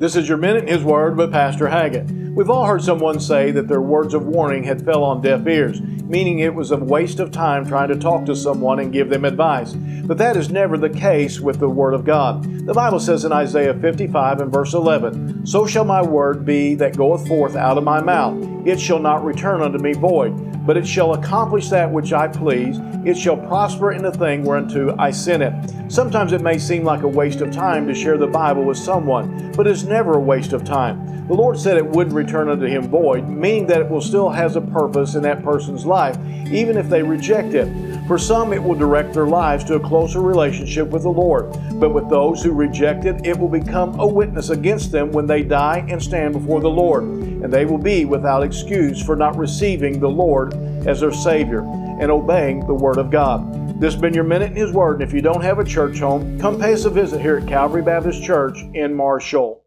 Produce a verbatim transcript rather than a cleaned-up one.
This is your Minute in His Word with Pastor Haggett. We've all heard someone say that their words of warning had fell on deaf ears, meaning it was a waste of time trying to talk to someone and give them advice. But that is never the case with the Word of God. The Bible says in Isaiah fifty-five and verse eleven, "So shall my word be that goeth forth out of my mouth. It shall not return unto me void, but it shall accomplish that which I please. It shall prosper in the thing whereunto I send it." Sometimes it may seem like a waste of time to share the Bible with someone, but it's never a waste of time. The Lord said it wouldn't return unto him void, meaning that it will still has a purpose in that person's life, even if they reject it. For some, it will direct their lives to a closer relationship with the Lord. But with those who reject it, it will become a witness against them when they die and stand before the Lord. And they will be without excuse for not receiving the Lord as their Savior and obeying the Word of God. This has been your Minute in His Word. And if you don't have a church home, come pay us a visit here at Calvary Baptist Church in Marshall.